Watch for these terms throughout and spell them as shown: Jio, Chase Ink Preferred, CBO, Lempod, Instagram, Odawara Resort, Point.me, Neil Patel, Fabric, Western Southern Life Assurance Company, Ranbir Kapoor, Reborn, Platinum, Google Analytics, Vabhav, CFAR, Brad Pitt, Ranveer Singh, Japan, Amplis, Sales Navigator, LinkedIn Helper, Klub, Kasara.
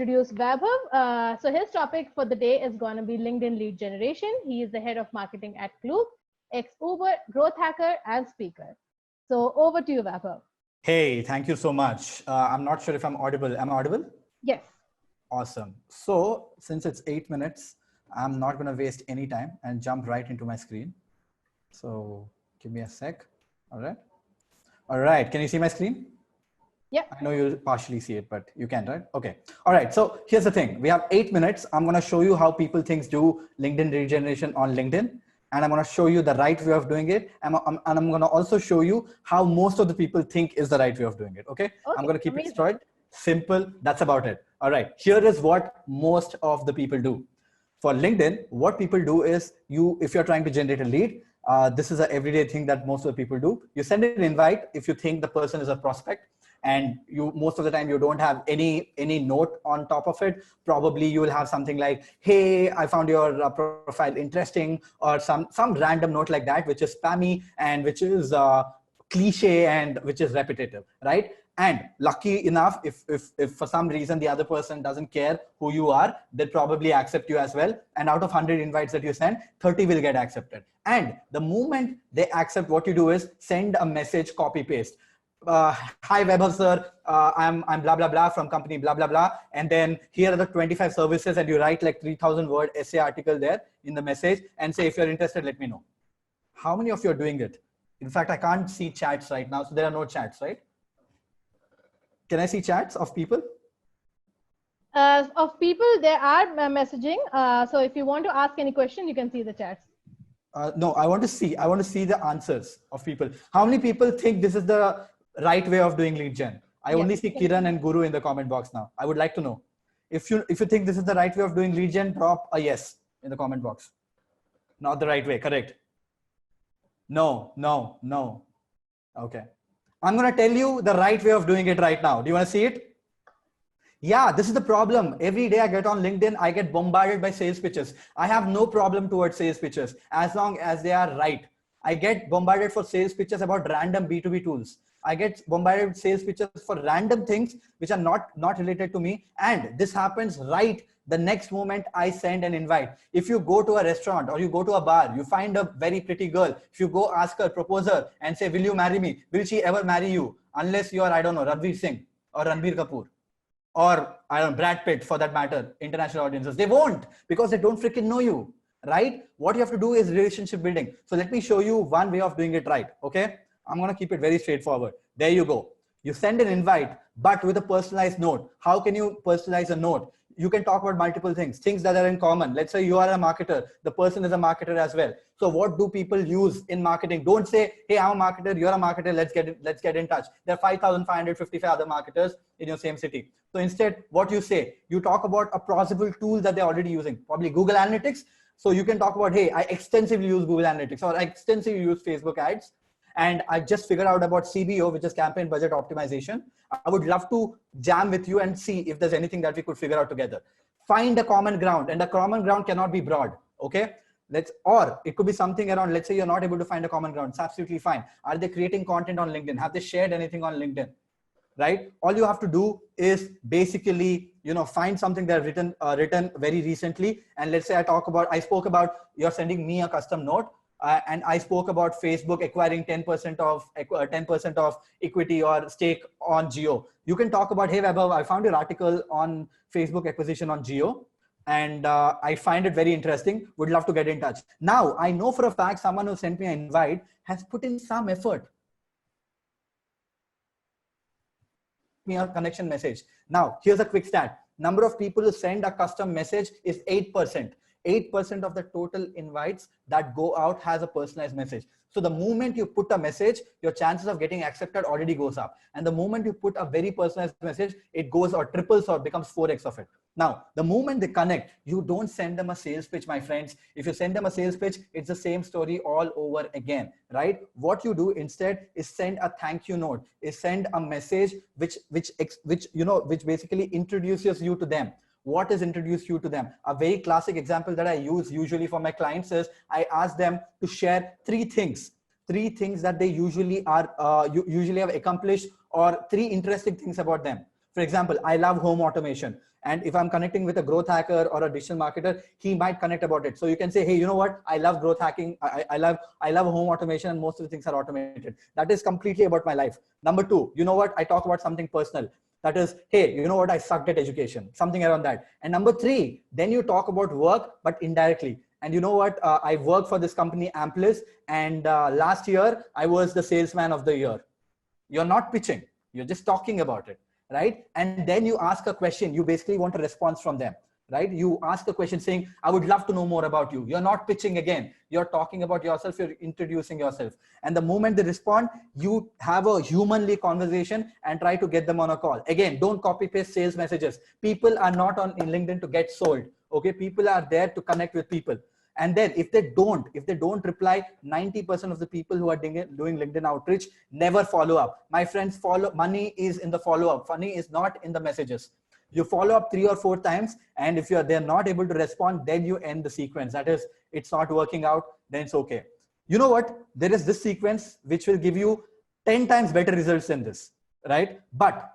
introduce Vabhav. So his topic for the day is going to be LinkedIn lead generation. He is the head of marketing at Klub, ex-Uber, growth hacker, and speaker. So over to you, Vabhav. Hey, thank you so much. I'm not sure if I'm audible. Am I audible? Yes. Awesome. So since it's 8 minutes, I'm not going to waste any time and jump right into my screen. So give me a sec. All right. Can you see my screen? Yeah. I know you'll partially see it, but you can, right? Okay. All right. So here's the thing. We have 8 minutes. I'm going to show you how people do LinkedIn lead generation on LinkedIn. And I'm going to show you the right way of doing it. And I'm going to also show you how most of the people think is the right way of doing it. Okay. I'm going to keep it short, simple. That's about it. All right. Here is what most of the people do. For LinkedIn, what people do is if you're trying to generate a lead, this is an everyday thing that most of the people do. You send an invite if you think the person is a prospect, and most of the time you don't have any note on top of it. Probably you will have something like, hey, I found your profile interesting, or some random note like that, which is spammy and which is cliche and which is repetitive, right? And lucky enough, if for some reason the other person doesn't care who you are, they'll probably accept you as well. And out of 100 invites that you send, 30 will get accepted. And the moment they accept, what you do is send a message, copy paste. Hi Vabhav sir, I'm blah blah blah from company blah blah blah, and then here are the 25 services, and you write like 3,000-word essay article there in the message and say, if you're interested, let me know. How many of you are doing it? In fact, I can't see chats right now, so there are no chats, right? Can I see chats of people? Of people, there are messaging. So if you want to ask any question, you can see the chats. No, I want to see the answers of people. How many people think this is the right way of doing lead gen? I only see Kiran and Guru in the comment box now. I would like to know if you think this is the right way of doing lead gen, drop a yes in the comment box. Not the right way, correct? No. Okay. I'm going to tell you the right way of doing it right now. Do you want to see it? Yeah, this is the problem. Every day I get on LinkedIn, I get bombarded by sales pitches. I have no problem towards sales pitches as long as they are right. I get bombarded for sales pitches about random B2B tools. I get bombarded with sales pitches for random things which are not related to me. And this happens right the next moment I send an invite. If you go to a restaurant or you go to a bar, you find a very pretty girl. If you go ask her, propose her and say, will you marry me? Will she ever marry you? Unless you are, I don't know, Ranveer Singh or Ranbir Kapoor or I don't know, Brad Pitt for that matter, international audiences. They won't, because they don't freaking know you, right? What you have to do is relationship building. So let me show you one way of doing it right. Okay. I'm going to keep it very straightforward. There you go. You send an invite, but with a personalized note. How can you personalize a note? You can talk about multiple things that are in common. Let's say you are a marketer. The person is a marketer as well. So what do people use in marketing? Don't say, hey, I'm a marketer. You're a marketer. Let's get in touch. There are 5,555 other marketers in your same city. So instead, what you say, you talk about a plausible tool that they're already using, probably Google Analytics. So you can talk about, hey, I extensively use Google Analytics, or I extensively use Facebook ads. And I just figured out about CBO, which is campaign budget optimization. I would love to jam with you and see if there's anything that we could figure out together. Find a common ground, and the common ground cannot be broad. Okay. Or it could be something around, let's say you're not able to find a common ground. It's absolutely fine. Are they creating content on LinkedIn? Have they shared anything on LinkedIn? Right. All you have to do is basically, find something that I've written very recently. And let's say I spoke about you're sending me a custom note. And I spoke about Facebook acquiring 10% of equity or stake on Jio. You can talk about, hey Vabhav, I found your article on Facebook acquisition on Jio, and I find it very interesting. Would love to get in touch. Now I know for a fact someone who sent me an invite has put in some effort. Me a connection message. Now here's a quick stat: number of people who send a custom message is 8%. 8% of the total invites that go out has a personalized message. So the moment you put a message, your chances of getting accepted already goes up. And the moment you put a very personalized message, it goes or triples or becomes 4x of it. Now, the moment they connect, you don't send them a sales pitch, my friends. If you send them a sales pitch, it's the same story all over again, right? What you do instead is send a thank you note, is send a message which basically introduces you to them. What is introduce you to them? A very classic example that I use usually for my clients is I ask them to share three things that they usually have accomplished, or three interesting things about them. For example, I love home automation. And if I'm connecting with a growth hacker or a digital marketer, he might connect about it. So you can say, hey, you know what? I love growth hacking. I love home automation, and most of the things are automated. That is completely about my life. Number two, you know what? I talk about something personal. That is, hey, you know what? I sucked at education, something around that. And number three, then you talk about work, but indirectly. And you know what? I work for this company, Amplis. And last year, I was the salesman of the year. You're not pitching. You're just talking about it, right? And then you ask a question. You basically want a response from them, right? You ask a question saying, I would love to know more about you. You're not pitching again. You're talking about yourself. You're introducing yourself. And the moment they respond, you have a humanly conversation and try to get them on a call. Again, don't copy paste sales messages. People are not on LinkedIn to get sold. Okay. People are there to connect with people. And then if they don't reply, 90% of the people who are doing LinkedIn outreach never follow up. My friends, money is in the follow up. Money is not in the messages. You follow up 3 or 4 times, and if they're not able to respond, then you end the sequence. That is, it's not working out, then it's okay. You know what? There is this sequence which will give you 10 times better results than this, right? But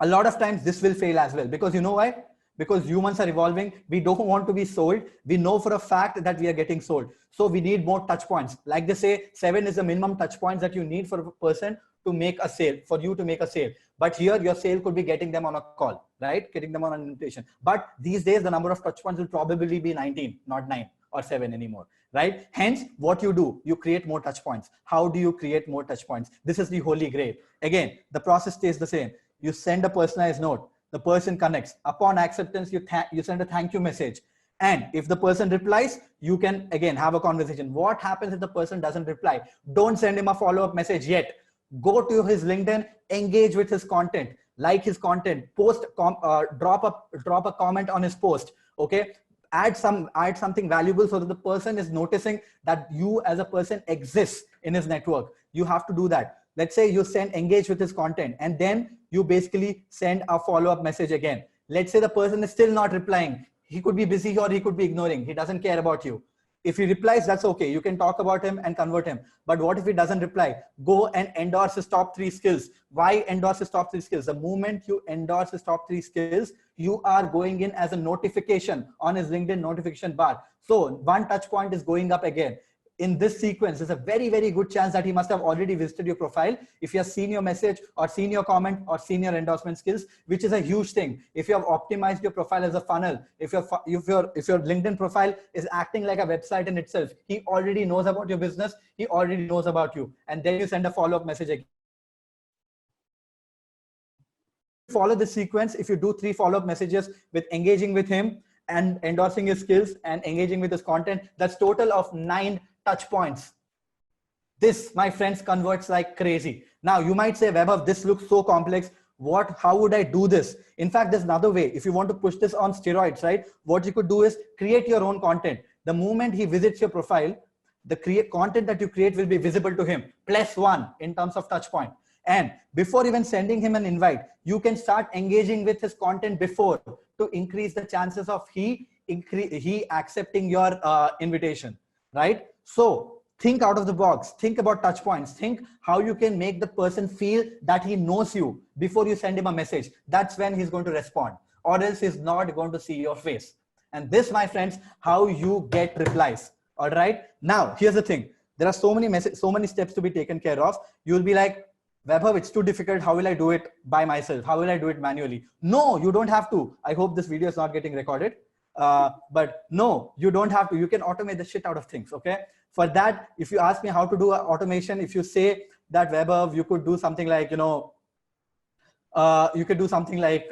a lot of times this will fail as well, because you know why? Because humans are evolving. We don't want to be sold. We know for a fact that we are getting sold. So we need more touch points. Like they say, 7 is the minimum touch points that you need for a person to make a sale, for you to make a sale. But here your sale could be getting them on a call, right? Getting them on an invitation. But these days, the number of touch points will probably be 19, not 9 or 7 anymore, right? Hence what you do, you create more touch points. How do you create more touch points? This is the holy grail. Again, the process stays the same. You send a personalized note. The person connects. Upon acceptance, you send a thank you message. And if the person replies, you can again have a conversation. What happens if the person doesn't reply? Don't send him a follow-up message yet. Go to his LinkedIn, engage with his content, like his content, post, drop a comment on his post. Okay. Add something valuable so that the person is noticing that you as a person exists in his network. You have to do that. Let's say you engage with his content, and then you basically send a follow-up message again. Let's say the person is still not replying. He could be busy or he could be ignoring. He doesn't care about you. If he replies, that's okay. You can talk about him and convert him. But what if he doesn't reply? Go and endorse his top 3 skills. Why endorse his top 3 skills? The moment you endorse his top 3 skills, you are going in as a notification on his LinkedIn notification bar. So one touch point is going up again. In this sequence, there's a very, very good chance that he must have already visited your profile. If he has seen your message or seen your comment or seen your endorsement skills, which is a huge thing. If you have optimized your profile as a funnel, if your LinkedIn profile is acting like a website in itself, he already knows about your business. He already knows about you. And then you send a follow-up message again. Follow the sequence. If you do 3 follow-up messages with engaging with him and endorsing his skills and engaging with his content, that's total of 9 touch points. This, my friends, converts like crazy. Now you might say, Vabhav, this looks so complex. How would I do this? In fact, there's another way. If you want to push this on steroids, right? What you could do is create your own content. The moment he visits your profile, the content that you create will be visible to him. +1 in terms of touch point. And before even sending him an invite, you can start engaging with his content before to increase the chances of he accepting your invitation, right? So think out of the box, think about touch points, think how you can make the person feel that he knows you before you send him a message. That's when he's going to respond, or else he's not going to see your face. And this, my friends, how you get replies. All right. Now, here's the thing. There are so many steps to be taken care of. You'll be like, Vabhav, it's too difficult. How will I do it by myself? How will I do it manually? No, you don't have to. I hope this video is not getting recorded. But no, you don't have to. You can automate the shit out of things. Okay. For that, if you ask me how to do automation, if you say that, Vabhav, you could do something like, you could do something like,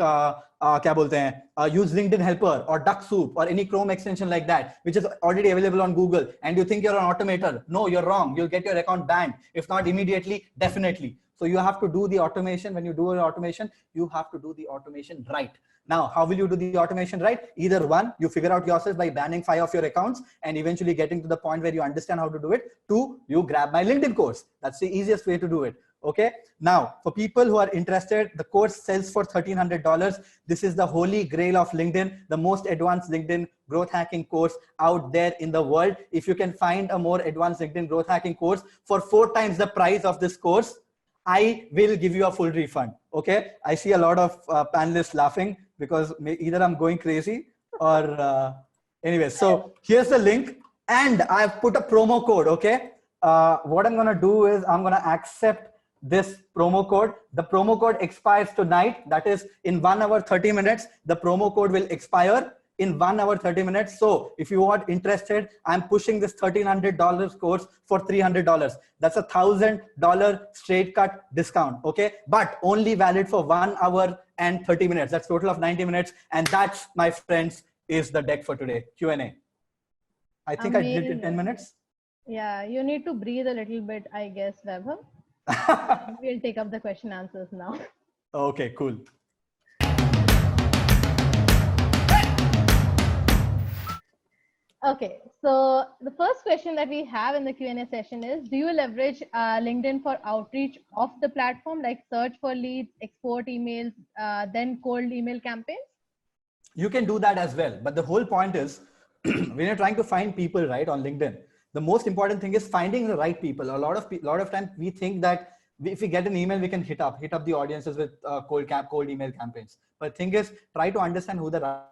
use LinkedIn Helper or Duck Soup or any Chrome extension like that, which is already available on Google, and you think you're an automator. No, you're wrong. You'll get your account banned. If not immediately, definitely. So you have to do the automation. When you do an automation, you have to do the automation right. Now, how will you do the automation right? Either one, you figure out yourself by banning 5 of your accounts and eventually getting to the point where you understand how to do it. 2, you grab my LinkedIn course. That's the easiest way to do it. Okay. Now, for people who are interested, the course sells for $1,300. This is the holy grail of LinkedIn, the most advanced LinkedIn growth hacking course out there in the world. If you can find a more advanced LinkedIn growth hacking course for 4 times the price of this course, I will give you a full refund. Okay. I see a lot of panelists laughing, because either I'm going crazy or anyway. So here's the link and I've put a promo code. Okay. What I'm going to do is I'm going to accept this promo code. The promo code expires tonight. That is in 1 hour, 30 minutes, the promo code will expire in 1 hour, 30 minutes. So if you are interested, I'm pushing this $1,300 course for $300. That's a $1,000 straight cut discount. Okay. But only valid for 1 hour and 30 minutes. That's total of 90 minutes. And that's, my friends, is the deck for today. Q&A. I think I did it in 10 minutes. Yeah, you need to breathe a little bit, I guess, Vabhav. We'll take up the question answers now. Okay, cool. Okay, so the first question that we have in the Q&A session is, do you leverage LinkedIn for outreach of the platform, like search for leads, export emails, then cold email campaigns? You can do that as well. But the whole point is, when you're trying to find people, right, on LinkedIn, the most important thing is finding the right people. A lot of times we think that if we get an email, we can hit up the audiences with cold email campaigns. But thing is, try to understand who they are.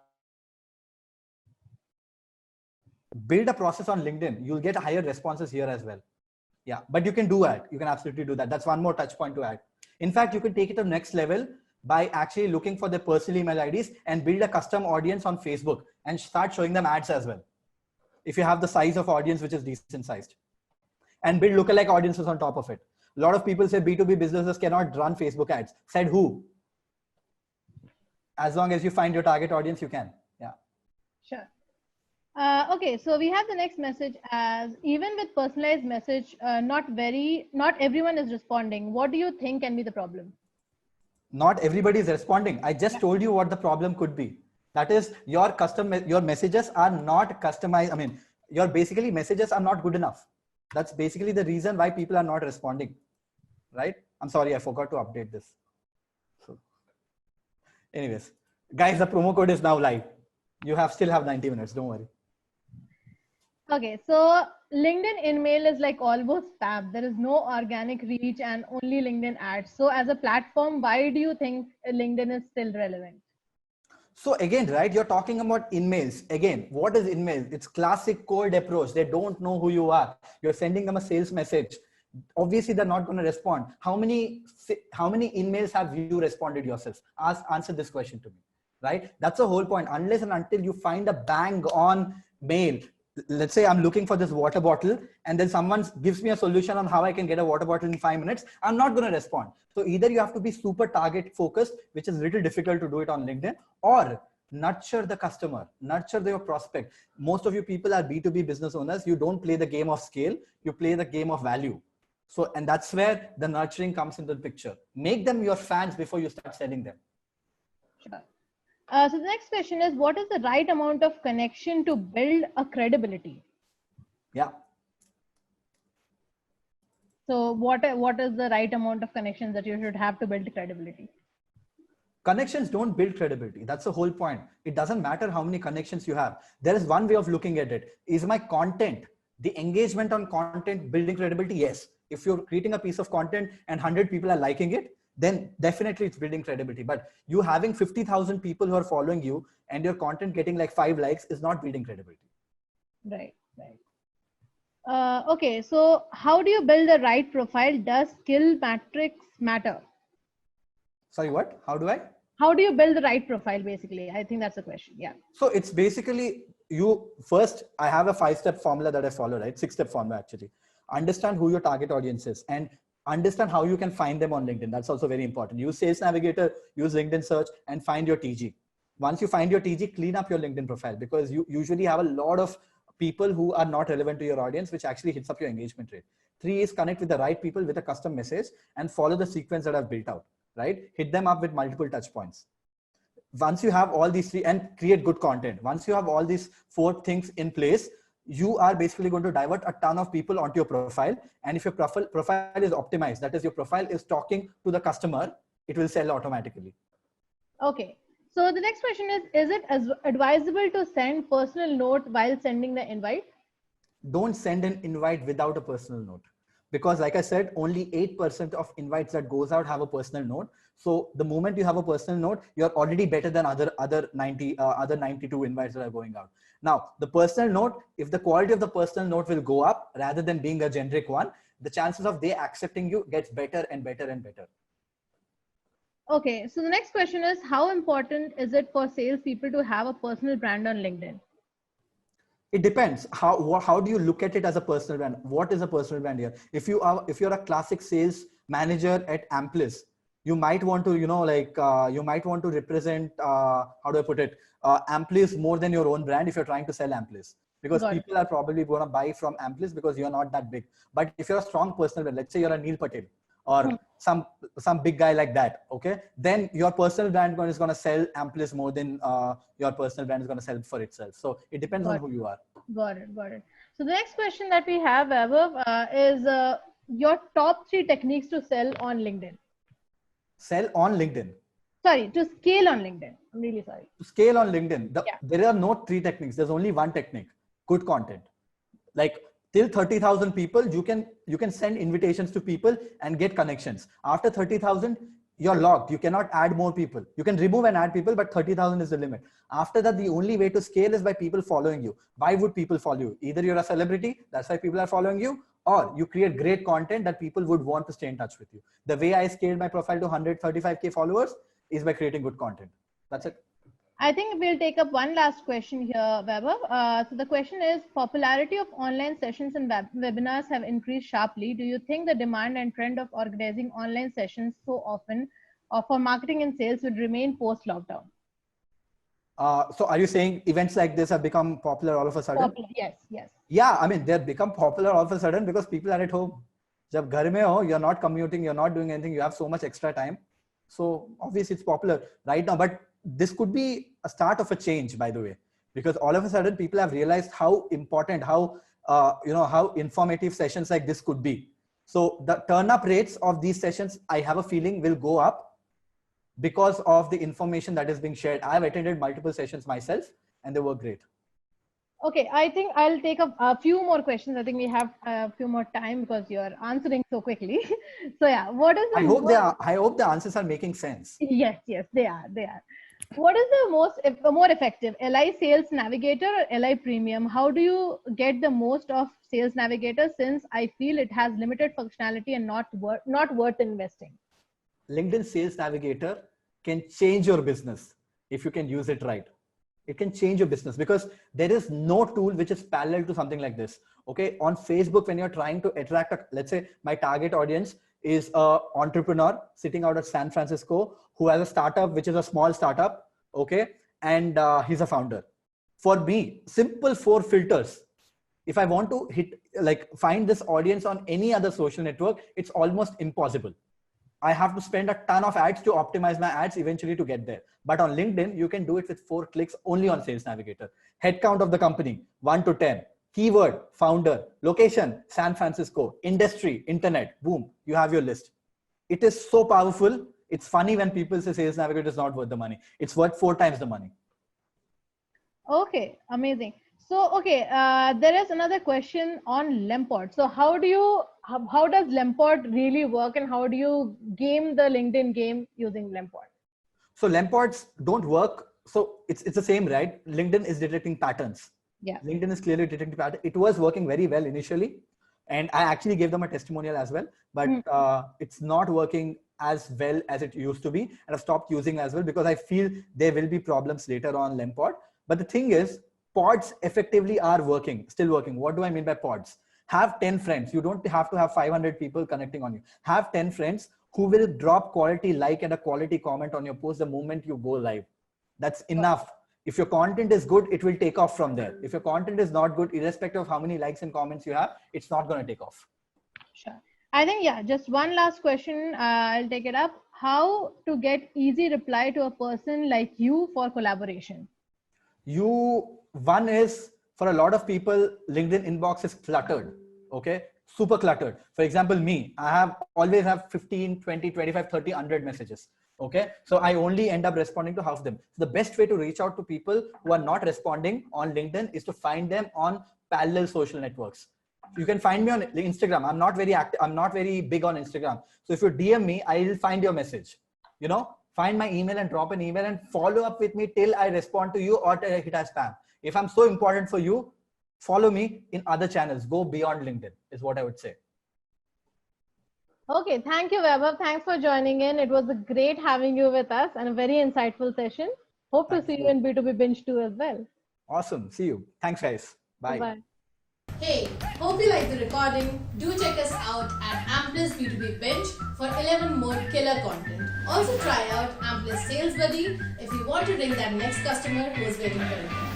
Build a process on LinkedIn. You'll get higher responses here as well. Yeah, but you can do that. You can absolutely do that. That's one more touch point to add. In fact, you can take it to the next level by actually looking for their personal email IDs and build a custom audience on Facebook and start showing them ads as well. If you have the size of audience, which is decent sized, and build lookalike audiences on top of it. A lot of people say B2B businesses cannot run Facebook ads. Said who? As long as you find your target audience, you can. Yeah. Sure. Okay. So we have the next message as, even with personalized message, not everyone is responding. What do you think can be the problem? Not everybody is responding. I just told you what the problem could be. That is, your messages are not customized. I mean, your basically messages are not good enough. That's basically the reason why people are not responding, right? I'm sorry, I forgot to update this. So anyways, guys, the promo code is now live. You still have 90 minutes. Don't worry. Okay. So LinkedIn in-mail is like almost fab. There is no organic reach and only LinkedIn ads. So as a platform, why do you think LinkedIn is still relevant? So again, right, you're talking about in-mails. Again, what is in-mail? It's classic cold approach. They don't know who you are. You're sending them a sales message. Obviously, they're not going to respond. How many in-mails have you responded yourself? Answer this question to me, right? That's the whole point. Unless and until you find a bang on mail. Let's say I'm looking for this water bottle and then someone gives me a solution on how I can get a water bottle in 5 minutes. I'm not going to respond. So either you have to be super target focused, which is a little difficult to do it on LinkedIn, or nurture the customer, nurture your prospect. Most of you people are B2B business owners. You don't play the game of scale. You play the game of value. So, and that's where the nurturing comes into the picture. Make them your fans before you start selling them. Sure. So the next question is, what is the right amount of connection to build a credibility? Yeah. So what is the right amount of connections that you should have to build credibility? Connections don't build credibility. That's the whole point. It doesn't matter how many connections you have. There is one way of looking at it. Is my content, the engagement on content, building credibility? Yes. If you're creating a piece of content and 100 people are liking it, then definitely it's building credibility. But you having 50,000 people who are following you and your content getting like 5 likes is not building credibility. Right, right. Okay, so how do you build the right profile? Does skill matrix matter? Sorry, what? How do you build the right profile, basically? I think that's the question, yeah. So it's basically first, I have a 5-step formula that I follow, right? 6-step formula, actually. Understand who your target audience is and understand how you can find them on LinkedIn. That's also very important. Use Sales Navigator, use LinkedIn search, and find your TG. Once you find your TG, clean up your LinkedIn profile, because you usually have a lot of people who are not relevant to your audience, which actually hits up your engagement rate. 3 is connect with the right people with a custom message and follow the sequence that I've built out, right? Hit them up with multiple touch points. Once you have all these 3 and create good content. Once you have all these 4 things in place, you are basically going to divert a ton of people onto your profile. And if your profile is optimized, that is, your profile is talking to the customer, it will sell automatically. Okay. So the next question is it advisable to send personal note while sending the invite? Don't send an invite without a personal note. because like I said, only 8% of invites that goes out have a personal note. So the moment you have a personal note, you're already better than other 92 invites that are going out. Now, the personal note, if the quality of the personal note will go up rather than being a generic one, the chances of they accepting you gets better and better and better. Okay, so the next question is, how important is it for salespeople to have a personal brand on LinkedIn? It depends. How do you look at it as a personal brand? What is a personal brand here? If you're a classic sales manager at Amplis, you might want to, you might want to represent, how do I put it? Amplis more than your own brand if you're trying to sell Amplis. Because people are probably going to buy from Amplis because you're not that big. But if you're a strong personal brand, let's say you're a Neil Patel or some big guy like that, okay? Then your personal brand is going to sell Amplis more than your personal brand is going to sell for itself. So it depends on who you are. Got it, got it. So the next question that we have, Vabhav, is your top 3 techniques to sell on LinkedIn. Sell on LinkedIn. Sorry, to scale on LinkedIn. I'm really sorry. To scale on LinkedIn. There are no 3 techniques. There's only one technique. Good content. Like till 30,000 people, you can send invitations to people and get connections. After 30,000, you're locked. You cannot add more people. You can remove and add people, but 30,000 is the limit. After that, the only way to scale is by people following you. Why would people follow you? Either you're a celebrity, that's why people are following you, or you create great content that people would want to stay in touch with you. The way I scaled my profile to 135K followers is by creating good content. That's it. I think we'll take up one last question here, Vabhav. So the question is, popularity of online sessions and webinars have increased sharply. Do you think the demand and trend of organizing online sessions so often for marketing and sales would remain post-lockdown? So are you saying events like this have become popular all of a sudden? Popular, yes, yes. Yeah, I mean, they've become popular all of a sudden because people are at home. Jab ghar mein ho, you're not commuting, you're not doing anything, you have so much extra time. So obviously it's popular right now, but this could be a start of a change, by the way, because all of a sudden people have realized how important, how informative sessions like this could be. So the turn up rates of these sessions, I have a feeling, will go up because of the information that is being shared. I've attended multiple sessions myself and they were great. Okay, I think I'll take up a few more questions. I think we have a few more time because you're answering so quickly. So yeah, what is the I hope the answers are making sense. Yes, yes, they are. They are. What is the more effective, LI Sales Navigator or LI Premium? How do you get the most of Sales Navigator, since I feel it has limited functionality and not worth investing? LinkedIn Sales Navigator can change your business if you can use it right. It can change your business because there is no tool which is parallel to something like this. Okay, on Facebook, when you're trying to attract, let's say my target audience is an entrepreneur sitting out of San Francisco who has a startup, which is a small startup. Okay, and he's a founder. For me, simple 4 filters. If I want to find this audience on any other social network, it's almost impossible. I have to spend a ton of ads to optimize my ads eventually to get there. But on LinkedIn, you can do it with 4 clicks only on Sales Navigator. Headcount of the company, 1 to 10. Keyword, founder. Location, San Francisco. Industry, internet. Boom, you have your list. It is so powerful. It's funny when people say Sales Navigator is not worth the money. It's worth 4 times the money. Okay, amazing. So, okay, there is another question on Lempod. So how does Lempod really work, and how do you game the LinkedIn game using Lempod? So Lempods don't work. So it's the same, right? LinkedIn is detecting patterns. Yeah. LinkedIn is clearly detecting patterns. It was working very well initially, and I actually gave them a testimonial as well, but it's not working as well as it used to be. And I've stopped using as well because I feel there will be problems later on Lempod. But the thing is, pods effectively are working, still working. What do I mean by pods? Have 10 friends. You don't have to have 500 people connecting on you. Have 10 friends who will drop quality like and a quality comment on your post the moment you go live. That's enough. If your content is good, it will take off from there. If your content is not good, irrespective of how many likes and comments you have, it's not going to take off. Sure. I think, yeah, just one last question. I'll take it up. How to get easy reply to a person like you for collaboration? One is, for a lot of people, LinkedIn inbox is cluttered. Okay. Super cluttered. For example, me, I always have 15, 20, 25, 30, 100 messages. Okay. So I only end up responding to half of them. So the best way to reach out to people who are not responding on LinkedIn is to find them on parallel social networks. You can find me on Instagram. I'm not very active. I'm not very big on Instagram. So if you DM me, I'll find your message, you know, find my email and drop an email and follow up with me till I respond to you or till I hit as spam. If I'm so important for you, follow me in other channels. Go beyond LinkedIn is what I would say. Okay. Thank you, Vabhav. Thanks for joining in. It was great having you with us and a very insightful session. Hope to see you in B2B Binge 2 as well. Awesome. See you. Thanks, guys. Bye. Bye-bye. Hey, hope you like the recording. Do check us out at Amplis B2B Binge for 11 more killer content. Also try out Amplis Sales Buddy if you want to ring that next customer who is waiting for you.